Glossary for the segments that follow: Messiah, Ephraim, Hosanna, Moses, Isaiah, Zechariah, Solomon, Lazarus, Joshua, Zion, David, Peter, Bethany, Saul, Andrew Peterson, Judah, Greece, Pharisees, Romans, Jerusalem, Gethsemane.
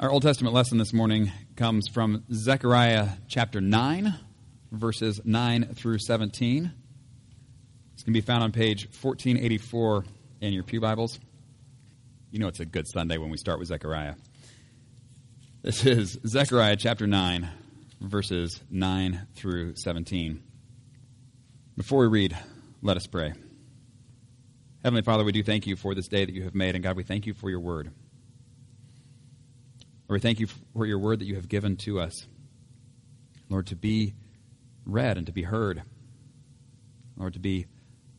Our Old Testament lesson this morning comes from Zechariah chapter 9, verses 9 through 17. It's going to be found on page 1484 in your pew Bibles. You know it's a good Sunday when we start with Zechariah. This is Zechariah chapter 9, verses 9 through 17. Before we read, let us pray. Heavenly Father, we do thank you for this day that you have made, and God, we thank you for your word. Lord, we thank you for your word that you have given to us, Lord, to be read and to be heard, Lord, to be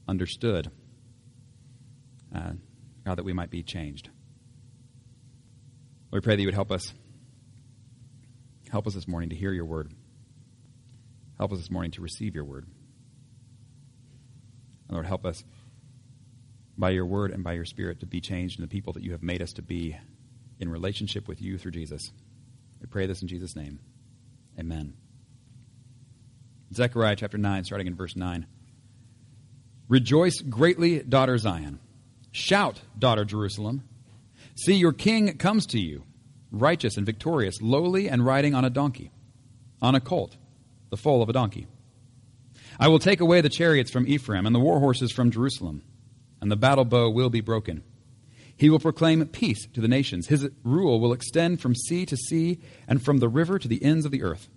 understood, God, that we might be changed. Lord, we pray that you would help us this morning to hear your word. Help us this morning to receive your word. And Lord, help us by your word and by your spirit to be changed in the people that you have made us to be in relationship with you through Jesus. We pray this in Jesus' name. Amen. Zechariah chapter 9, starting in verse 9. Rejoice greatly, daughter Zion. Shout, daughter Jerusalem. See, your king comes to you, righteous and victorious, lowly and riding on a donkey, on a colt, the foal of a donkey. I will take away the chariots from Ephraim and the war horses from Jerusalem, and the battle bow will be broken. He will proclaim peace to the nations. His rule will extend from sea to sea and from the river to the ends of the earth.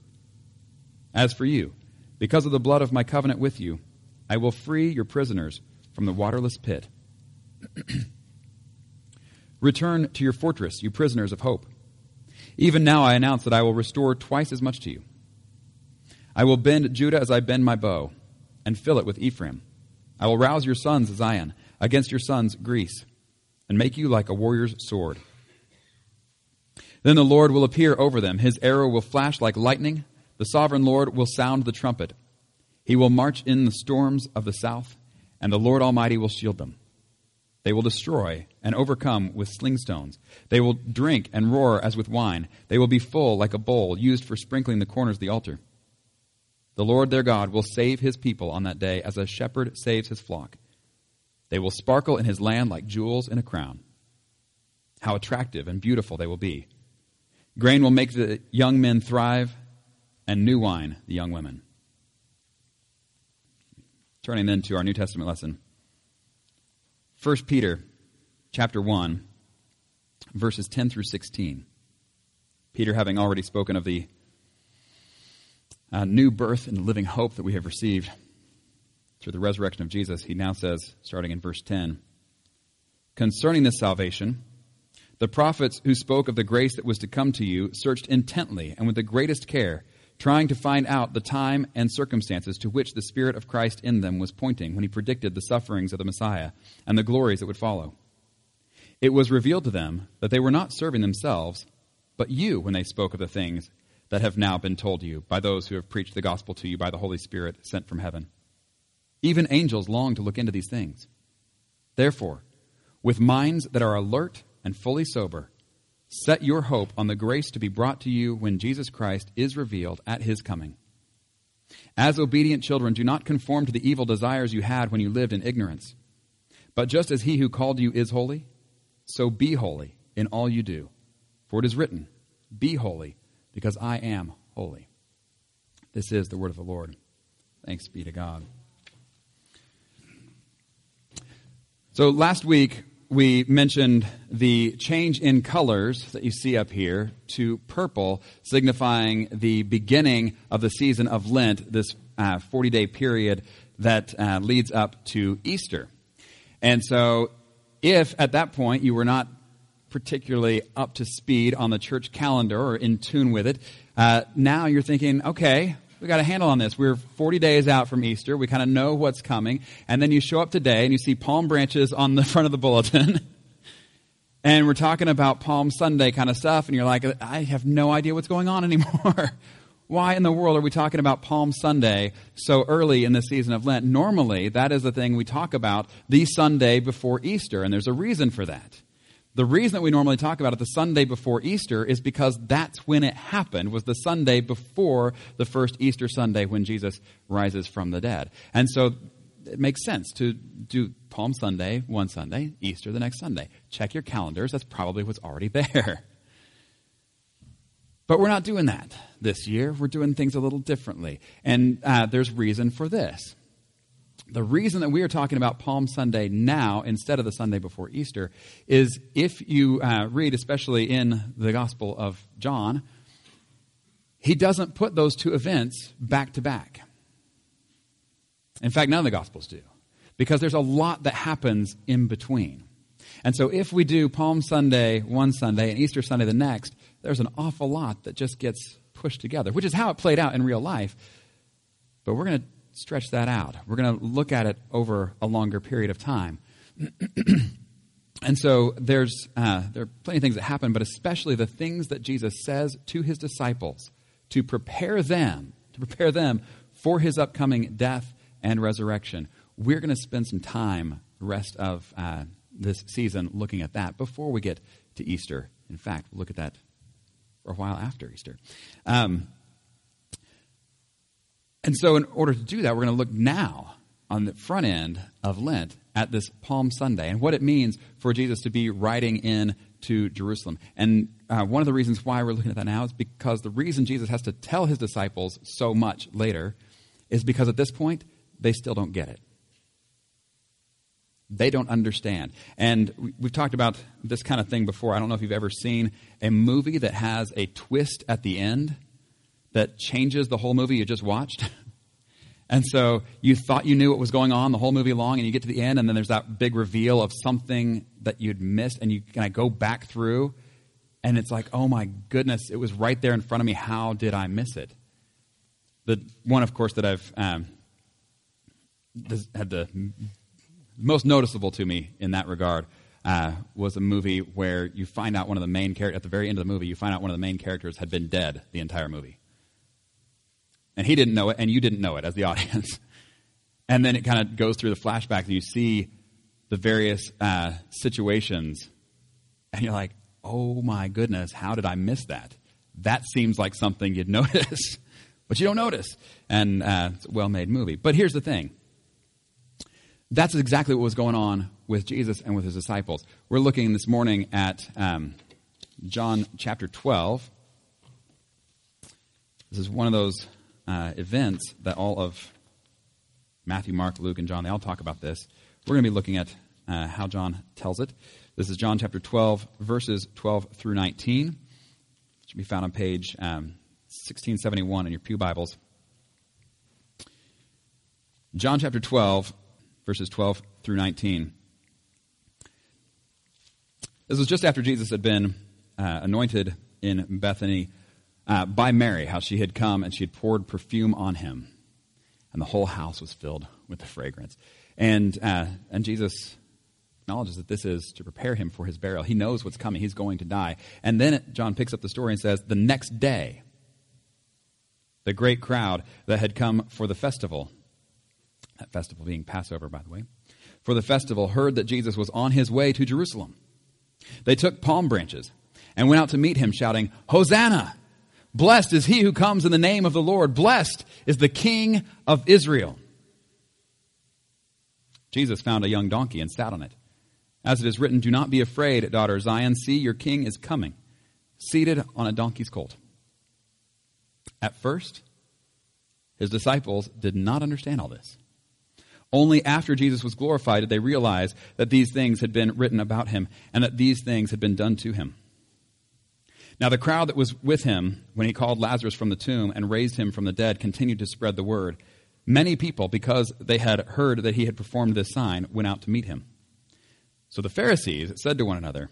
As for you, because of the blood of my covenant with you, I will free your prisoners from the waterless pit. Return to your fortress, you prisoners of hope. Even now I announce that I will restore twice as much to you. I will bend Judah as I bend my bow and fill it with Ephraim. I will rouse your sons, Zion, against your sons, Greece, and make you like a warrior's sword. Then the Lord will appear over them. His arrow will flash like lightning. The sovereign Lord will sound the trumpet. He will march in the storms of the south, and the Lord Almighty will shield them. They will destroy and overcome with sling stones. They will drink and roar as with wine. They will be full like a bowl used for sprinkling the corners of the altar. The Lord their God will save his people on that day as a shepherd saves his flock. They will sparkle in his land like jewels in a crown. How attractive and beautiful they will be. Grain will make the young men thrive, and new wine the young women. Turning then to our New Testament lesson. 1 Peter chapter 1, verses 10 through 16. Peter, having already spoken of the new birth and the living hope that we have received through the resurrection of Jesus, he now says, starting in verse 10, concerning this salvation, the prophets who spoke of the grace that was to come to you searched intently and with the greatest care, trying to find out the time and circumstances to which the Spirit of Christ in them was pointing when he predicted the sufferings of the Messiah and the glories that would follow. It was revealed to them that they were not serving themselves, but you when they spoke of the things that have now been told you by those who have preached the gospel to you by the Holy Spirit sent from heaven. Even angels long to look into these things. Therefore, with minds that are alert and fully sober, set your hope on the grace to be brought to you when Jesus Christ is revealed at his coming. As obedient children, do not conform to the evil desires you had when you lived in ignorance. But just as he who called you is holy, so be holy in all you do. For it is written, be holy, because I am holy. This is the word of the Lord. Thanks be to God. So last week, we mentioned the change in colors that you see up here to purple, signifying the beginning of the season of Lent, this 40-day period that leads up to Easter. And so if at that point you were not particularly up to speed on the church calendar or in tune with it, now you're thinking, okay, we got a handle on this. We're 40 days out from Easter. We kind of know what's coming. And then you show up today and you see palm branches on the front of the bulletin. And we're talking about Palm Sunday kind of stuff. And you're like, I have no idea what's going on anymore. Why in the world are we talking about Palm Sunday so early in the season of Lent? Normally, that is the thing we talk about the Sunday before Easter. And there's a reason for that. The reason that we normally talk about it the Sunday before Easter is because that's when it happened, was the Sunday before the first Easter Sunday when Jesus rises from the dead. And so it makes sense to do Palm Sunday one Sunday, Easter the next Sunday. Check your calendars. That's probably what's already there. But we're not doing that this year. We're doing things a little differently. And there's reason for this. The reason that we are talking about Palm Sunday now instead of the Sunday before Easter is if you read, especially in the Gospel of John, he doesn't put those two events back to back. In fact, none of the Gospels do, because there's a lot that happens in between. And so if we do Palm Sunday one Sunday and Easter Sunday the next, there's an awful lot that just gets pushed together, which is how it played out in real life. But we're going to stretch that out. We're going to look at it over a longer period of time. And so there are plenty of things that happen, but especially the things that Jesus says to his disciples to prepare them for his upcoming death and resurrection. We're going to spend some time the rest of this season looking at that before we get to Easter. In fact, we'll look at that for a while after Easter. And so in order to do that, we're going to look now on the front end of Lent at this Palm Sunday and what it means for Jesus to be riding in to Jerusalem. And one of the reasons why we're looking at that now is because the reason Jesus has to tell his disciples so much later is because at this point, they still don't get it. They don't understand. And we've talked about this kind of thing before. I don't know if you've ever seen a movie that has a twist at the end that changes the whole movie you just watched. And so you thought you knew what was going on the whole movie long, and you get to the end, and then there's that big reveal of something that you'd missed, and you kind of go back through, and it's like, oh my goodness, it was right there in front of me. How did I miss it? The one, of course, that I've had the most noticeable to me in that regard was a movie where you find out one of the main characters, at the very end of the movie, you find out one of the main characters had been dead the entire movie. And he didn't know it, and you didn't know it as the audience. And then it kind of goes through the flashbacks, and you see the various situations, and you're like, oh my goodness, how did I miss that? That seems like something you'd notice, but you don't notice. And it's a well-made movie. But here's the thing. That's exactly what was going on with Jesus and with his disciples. We're looking this morning at John chapter 12. This is one of those events that all of Matthew, Mark, Luke, and John, they all talk about this. We're going to be looking at how John tells it. This is John chapter 12, verses 12 through 19, which can be found on page 1671 in your pew Bibles. John chapter 12, verses 12 through 19. This was just after Jesus had been anointed in Bethany by Mary, how she had come and she had poured perfume on him, and the whole house was filled with the fragrance. And Jesus acknowledges that this is to prepare him for his burial. He knows what's coming. He's going to die. And then John picks up the story and says, the next day, the great crowd that had come for the festival, that festival being Passover, by the way, for the festival, heard that Jesus was on his way to Jerusalem. They took palm branches and went out to meet him, shouting, Hosanna! Blessed is he who comes in the name of the Lord. Blessed is the King of Israel. Jesus found a young donkey and sat on it. As it is written, do not be afraid, daughter Zion. See, your king is coming, seated on a donkey's colt. At first, his disciples did not understand all this. Only after Jesus was glorified did they realize that these things had been written about him and that these things had been done to him. Now the crowd that was with him when he called Lazarus from the tomb and raised him from the dead continued to spread the word. Many people, because they had heard that he had performed this sign, went out to meet him. So the Pharisees said to one another,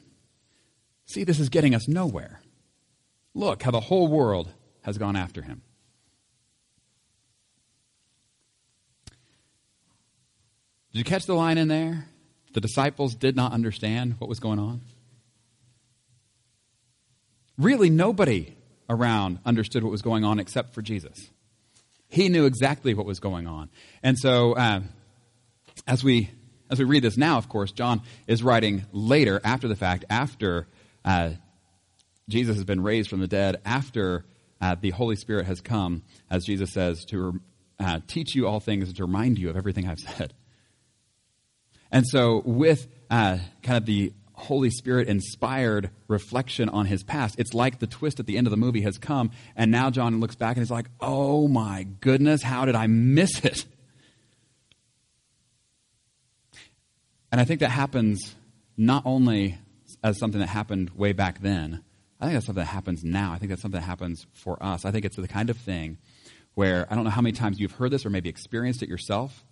see, this is getting us nowhere. Look how the whole world has gone after him. Did you catch the line in there? The disciples did not understand what was going on. Really, nobody around understood what was going on except for Jesus. He knew exactly what was going on. And so as we read this now, of course, John is writing later after the fact, after Jesus has been raised from the dead, after the Holy Spirit has come, as Jesus says, to teach you all things and to remind you of everything I've said. And so with kind of the Holy Spirit-inspired reflection on his past. It's like the twist at the end of the movie has come, and now John looks back and he's like, oh my goodness, how did I miss it? And I think that happens not only as something that happened way back then. I think that's something that happens now. I think that's something that happens for us. I think it's the kind of thing where, I don't know how many times you've heard this or maybe experienced it yourself,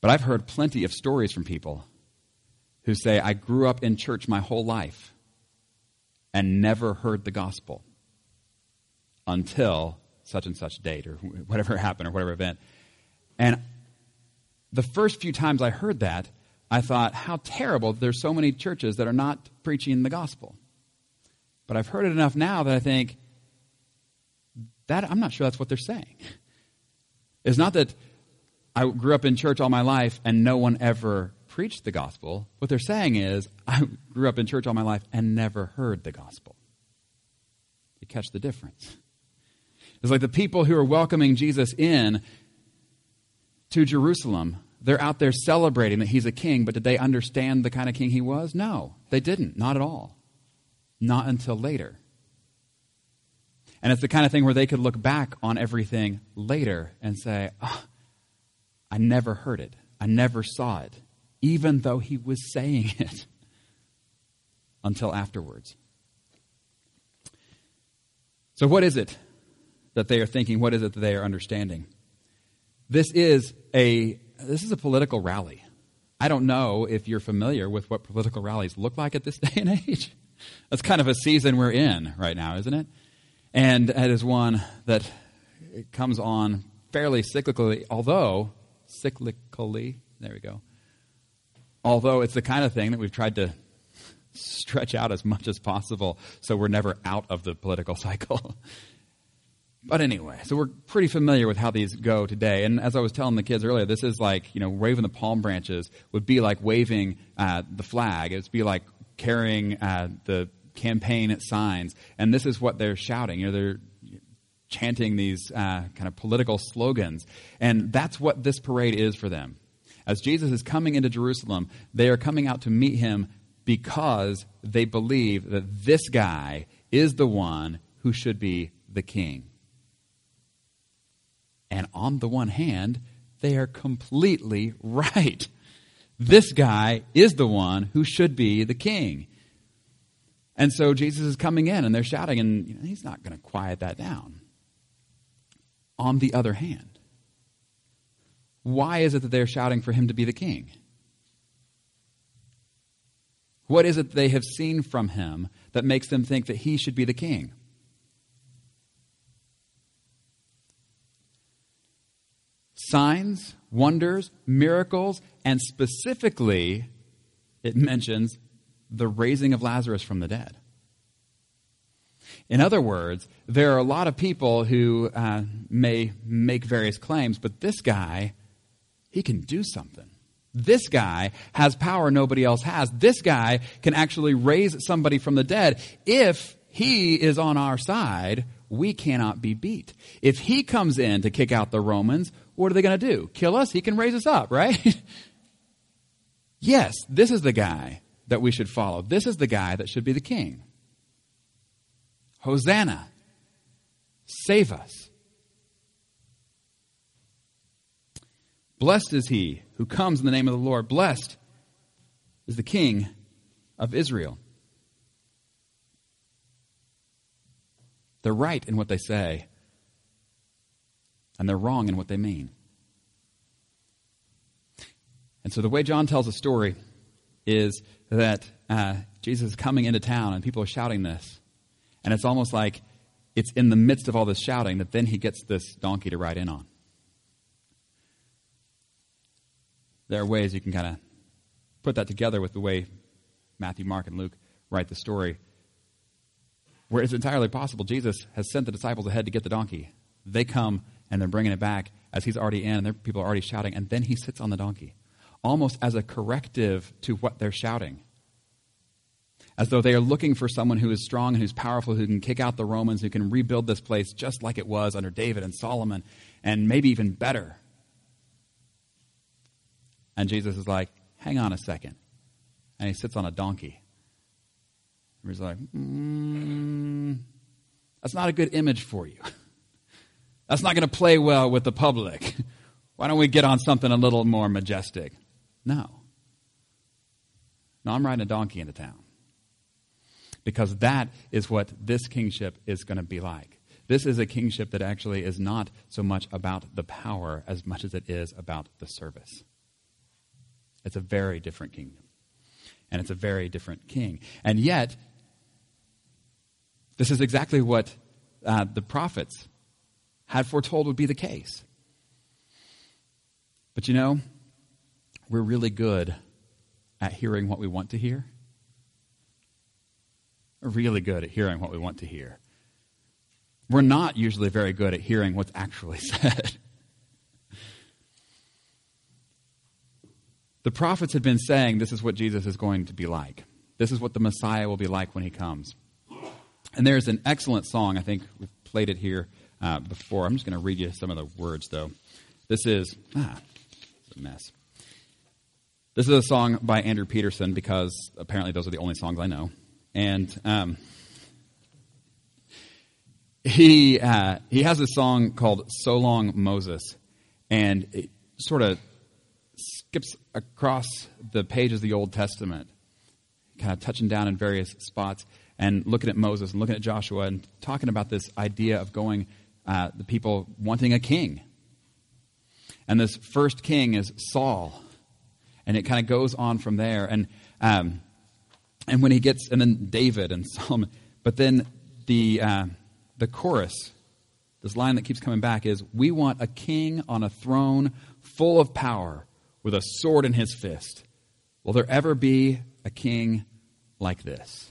but I've heard plenty of stories from people who say, I grew up in church my whole life and never heard the gospel until such and such date or whatever happened or whatever event. And the first few times I heard that, I thought, how terrible that there's so many churches that are not preaching the gospel. But I've heard it enough now that I think, that I'm not sure that's what they're saying. It's not that I grew up in church all my life and no one ever preached the gospel. What they're saying is, I grew up in church all my life and never heard the gospel. You catch the difference. It's like the people who are welcoming Jesus in to Jerusalem, they're out there celebrating that he's a king, but did they understand the kind of king he was? No, they didn't. Not at all. Not until later. And it's the kind of thing where they could look back on everything later and say, oh, I never heard it. I never saw it, even though he was saying it until afterwards. So what is it that they are thinking? What is it that they are understanding? This is a political rally. I don't know if you're familiar with what political rallies look like at this day and age. That's kind of a season we're in right now, isn't it? And it is one that comes on fairly cyclically, there we go. Although it's the kind of thing that we've tried to stretch out as much as possible so we're never out of the political cycle. But anyway, so we're pretty familiar with how these go today. And as I was telling the kids earlier, this is like, waving the palm branches would be like waving the flag. It would be like carrying the campaign signs. And this is what they're shouting. They're chanting these kind of political slogans. And that's what this parade is for them. As Jesus is coming into Jerusalem, they are coming out to meet him because they believe that this guy is the one who should be the king. And on the one hand, they are completely right. This guy is the one who should be the king. And so Jesus is coming in and they're shouting, and he's not going to quiet that down. On the other hand, why is it that they're shouting for him to be the king? What is it they have seen from him that makes them think that he should be the king? Signs, wonders, miracles, and specifically, it mentions the raising of Lazarus from the dead. In other words, there are a lot of people who may make various claims, but this guy, he can do something. This guy has power nobody else has. This guy can actually raise somebody from the dead. If he is on our side, we cannot be beat. If he comes in to kick out the Romans, what are they going to do? Kill us? He can raise us up, right? Yes, this is the guy that we should follow. This is the guy that should be the king. Hosanna, save us. Blessed is he who comes in the name of the Lord. Blessed is the King of Israel. They're right in what they say, and they're wrong in what they mean. And so the way John tells the story is that Jesus is coming into town, and people are shouting this. And it's almost like it's in the midst of all this shouting that then he gets this donkey to ride in on. There are ways you can kind of put that together with the way Matthew, Mark, and Luke write the story, where it's entirely possible Jesus has sent the disciples ahead to get the donkey. They come, and they're bringing it back as he's already in, and people are already shouting, and then he sits on the donkey, almost as a corrective to what they're shouting, as though they are looking for someone who is strong and who's powerful, who can kick out the Romans, who can rebuild this place just like it was under David and Solomon, and maybe even better. And Jesus is like, hang on a second. and he sits on a donkey. And he's like, that's not a good image for you. That's not going to play well with the public. Why don't we get on something a little more majestic? No, I'm riding a donkey into town. Because that is what this kingship is going to be like. This is a kingship that actually is not so much about the power as much as it is about the service. It's a very different kingdom. And it's a very different king. And yet, this is exactly what the prophets had foretold would be the case. But you know, we're really good at hearing what we want to hear. We're really good at hearing what we want to hear. We're not usually very good at hearing what's actually said. The prophets had been saying this is what Jesus is going to be like. This is what the Messiah will be like when he comes. And there's an excellent song. I think we've played it here before. I'm just going to read you some of the words, though. This is it's a mess. This is a song by Andrew Peterson because apparently those are the only songs I know. And he has a song called So Long, Moses, and it sort of skips across the pages of the Old Testament, kind of touching down in various spots and looking at Moses and looking at Joshua and talking about this idea of going, the people wanting a king. And this first king is Saul, and it kind of goes on from there. And when he gets, and then David and Solomon, but then the chorus, this line that keeps coming back is, we want a king on a throne full of power with a sword in his fist. Will there ever be a king like this?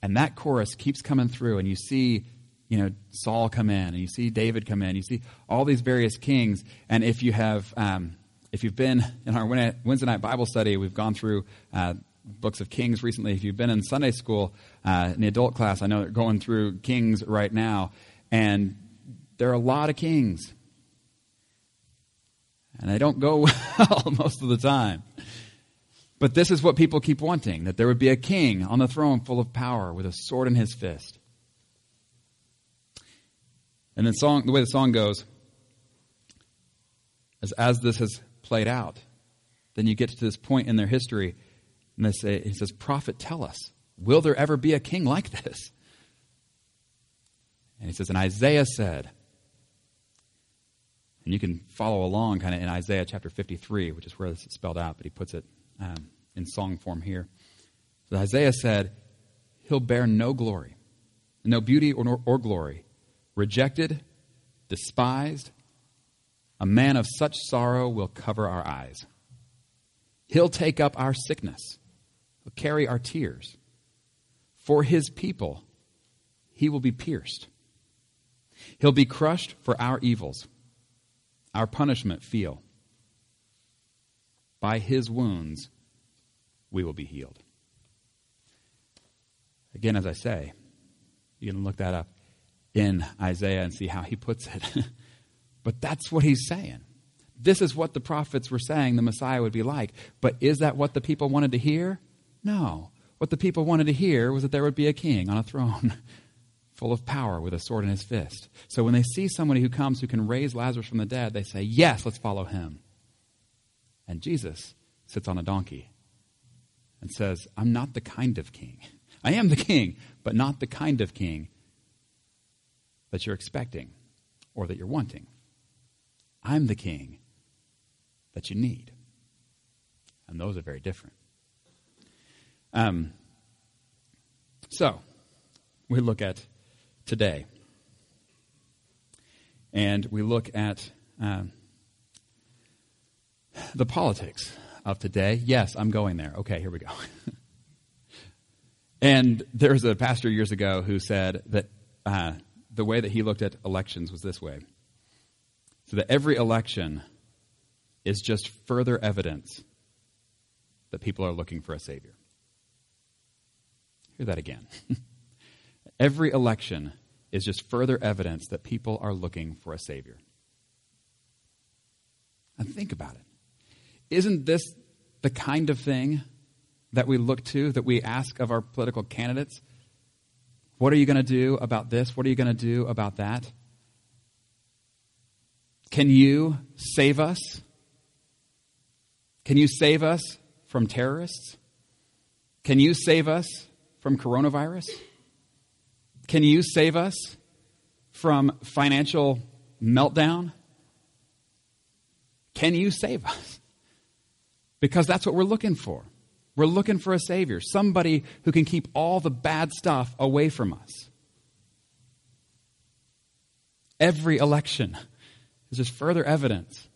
And that chorus keeps coming through, and you see, you know, Saul come in, and you see David come in, you see all these various kings. And if you have, if you've been in our Wednesday night Bible study, we've gone through books of Kings recently. If you've been in Sunday school in the adult class, I know they're going through Kings right now. And there are a lot of kings. And they don't go well most of the time. But this is what people keep wanting, that there would be a king on the throne full of power with a sword in his fist. And then the way the song goes is as this has played out, then you get to this point in their history, and they say, he says, prophet, tell us, will there ever be a king like this? And he says, and Isaiah said, and you can follow along kind of in Isaiah chapter 53, which is where this is spelled out, but he puts it in song form here. So Isaiah said, he'll bear no glory, no beauty or glory, rejected, despised, a man of such sorrow will cover our eyes. He'll take up our sickness. He'll carry our tears. For his people, he will be pierced. He'll be crushed for our evils. Our punishment feel. By his wounds, we will be healed. Again, as I say, you can look that up in Isaiah and see how he puts it. But that's what he's saying. This is what the prophets were saying the Messiah would be like. But is that what the people wanted to hear? No. What the people wanted to hear was that there would be a king on a throne full of power with a sword in his fist. So when they see somebody who comes who can raise Lazarus from the dead, they say, yes, let's follow him. And Jesus sits on a donkey and says, I'm not the kind of king. I am the king, but not the kind of king that you're expecting or that you're wanting. I'm the king that you need. And those are very different. So we look at today. And we look at the politics of today. Yes, I'm going there. Okay, here we go. And there was a pastor years ago who said that the way that he looked at elections was this way. So that every election is just further evidence that people are looking for a savior. Hear that again. Every election is just further evidence that people are looking for a savior. And think about it. Isn't this the kind of thing that we look to, that we ask of our political candidates. What are you going to do about this? What are you going to do about that? Can you save us? Can you save us from terrorists? Can you save us from coronavirus? Can you save us from financial meltdown? Can you save us? Because that's what we're looking for. We're looking for a savior, somebody who can keep all the bad stuff away from us. Every election is just further evidence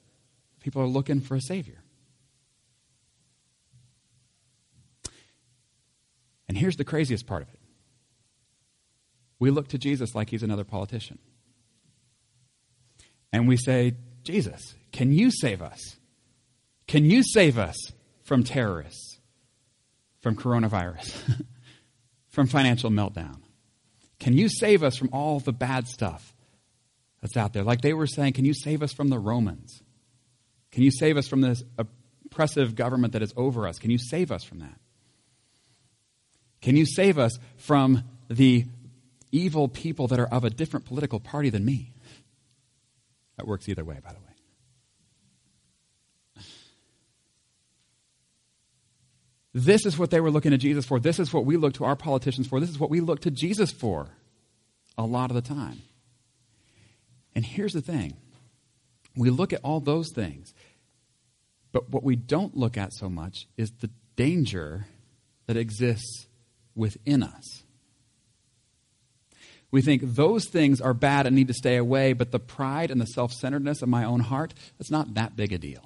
people are looking for a savior. And here's the craziest part of it. We look to Jesus like he's another politician. And we say, Jesus, can you save us? Can you save us from terrorists, from coronavirus, from financial meltdown? Can you save us from all the bad stuff that's out there? Like they were saying, can you save us from the Romans? Can you save us from this oppressive government that is over us? Can you save us from that? Can you save us from the evil people that are of a different political party than me? That works either way, by the way. This is what they were looking to Jesus for. This is what we look to our politicians for. This is what we look to Jesus for a lot of the time. And here's the thing. We look at all those things, but what we don't look at so much is the danger that exists within us. We think those things are bad and need to stay away, but the pride and the self-centeredness of my own heart, that's not that big a deal.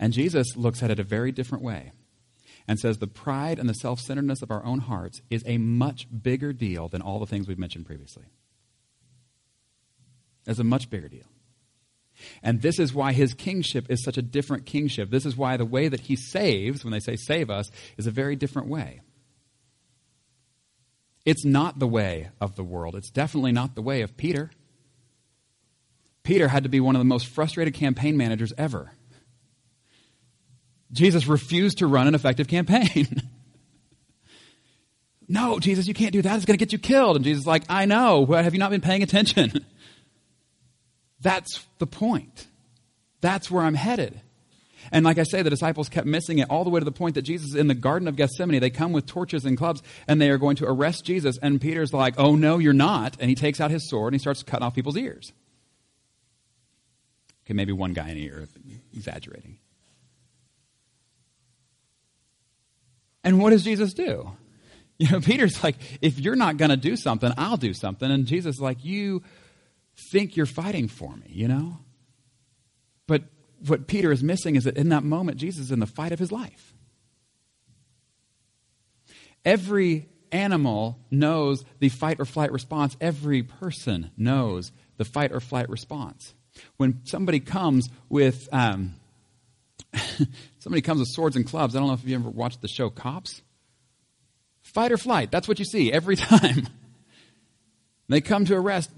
And Jesus looks at it a very different way and says the pride and the self-centeredness of our own hearts is a much bigger deal than all the things we've mentioned previously. It's a much bigger deal. And this is why his kingship is such a different kingship. This is why the way that he saves, when they say save us, is a very different way. It's not the way of the world. It's definitely not the way of Peter. Peter had to be one of the most frustrated campaign managers ever. Jesus refused to run an effective campaign. No, Jesus, you can't do that. It's going to get you killed. And Jesus is like, I know. Have you not been paying attention? That's the point. That's where I'm headed. And like I say, the disciples kept missing it all the way to the point that Jesus is in the Garden of Gethsemane. They come with torches and clubs, and they are going to arrest Jesus. And Peter's like, oh, no, you're not. And he takes out his sword, and he starts cutting off people's ears. Okay, maybe one guy in an ear, exaggerating. And what does Jesus do? You know, Peter's like, if you're not going to do something, I'll do something. And Jesus is like, you think you're fighting for me, you know? But what Peter is missing is that in that moment, Jesus is in the fight of his life. Every animal knows the fight or flight response. Every person knows the fight or flight response. When somebody comes with swords and clubs, I don't know if you ever watched the show Cops. Fight or flight, that's what you see every time. They come to arrest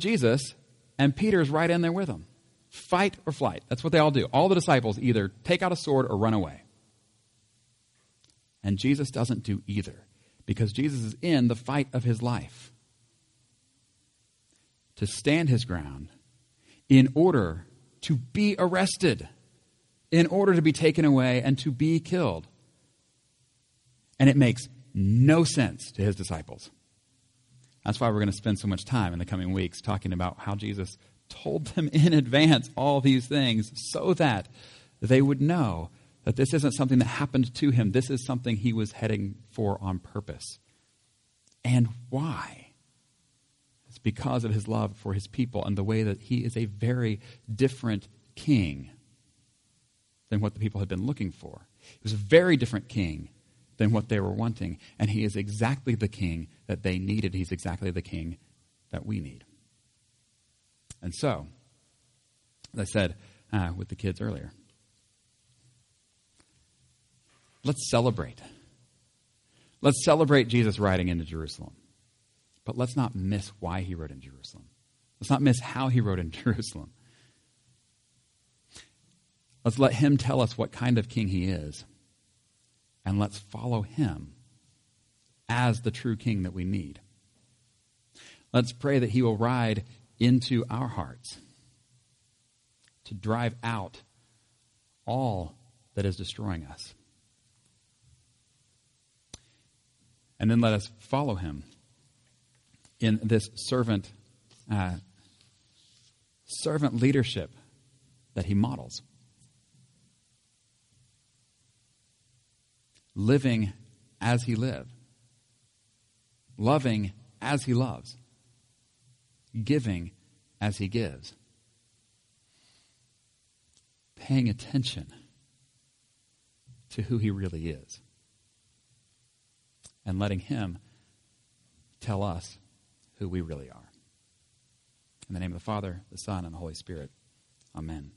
Jesus, and Peter's right in there with them. Fight or flight. That's what they all do. All the disciples either take out a sword or run away. And Jesus doesn't do either, because Jesus is in the fight of his life to stand his ground in order to be arrested, in order to be taken away and to be killed. And it makes no sense to his disciples. That's why we're going to spend so much time in the coming weeks talking about how Jesus told them in advance all these things so that they would know that this isn't something that happened to him. This is something he was heading for on purpose. And why? It's because of his love for his people and the way that he is a very different king than what the people had been looking for. He was a very different king than what they were wanting, and he is exactly the king that they needed. He's exactly the king that we need. And so, as I said with the kids earlier, let's celebrate. Let's celebrate Jesus riding into Jerusalem. But let's not miss why he rode in Jerusalem. Let's not miss how he rode in Jerusalem. Let's let him tell us what kind of king he is. And let's follow him as the true king that we need. Let's pray that he will ride into our hearts to drive out all that is destroying us. And then let us follow him in this servant leadership that he models. Living as he lived. Loving as he loves. Giving as he gives. Paying attention to who he really is. And letting him tell us who we really are. In the name of the Father, the Son, and the Holy Spirit. Amen.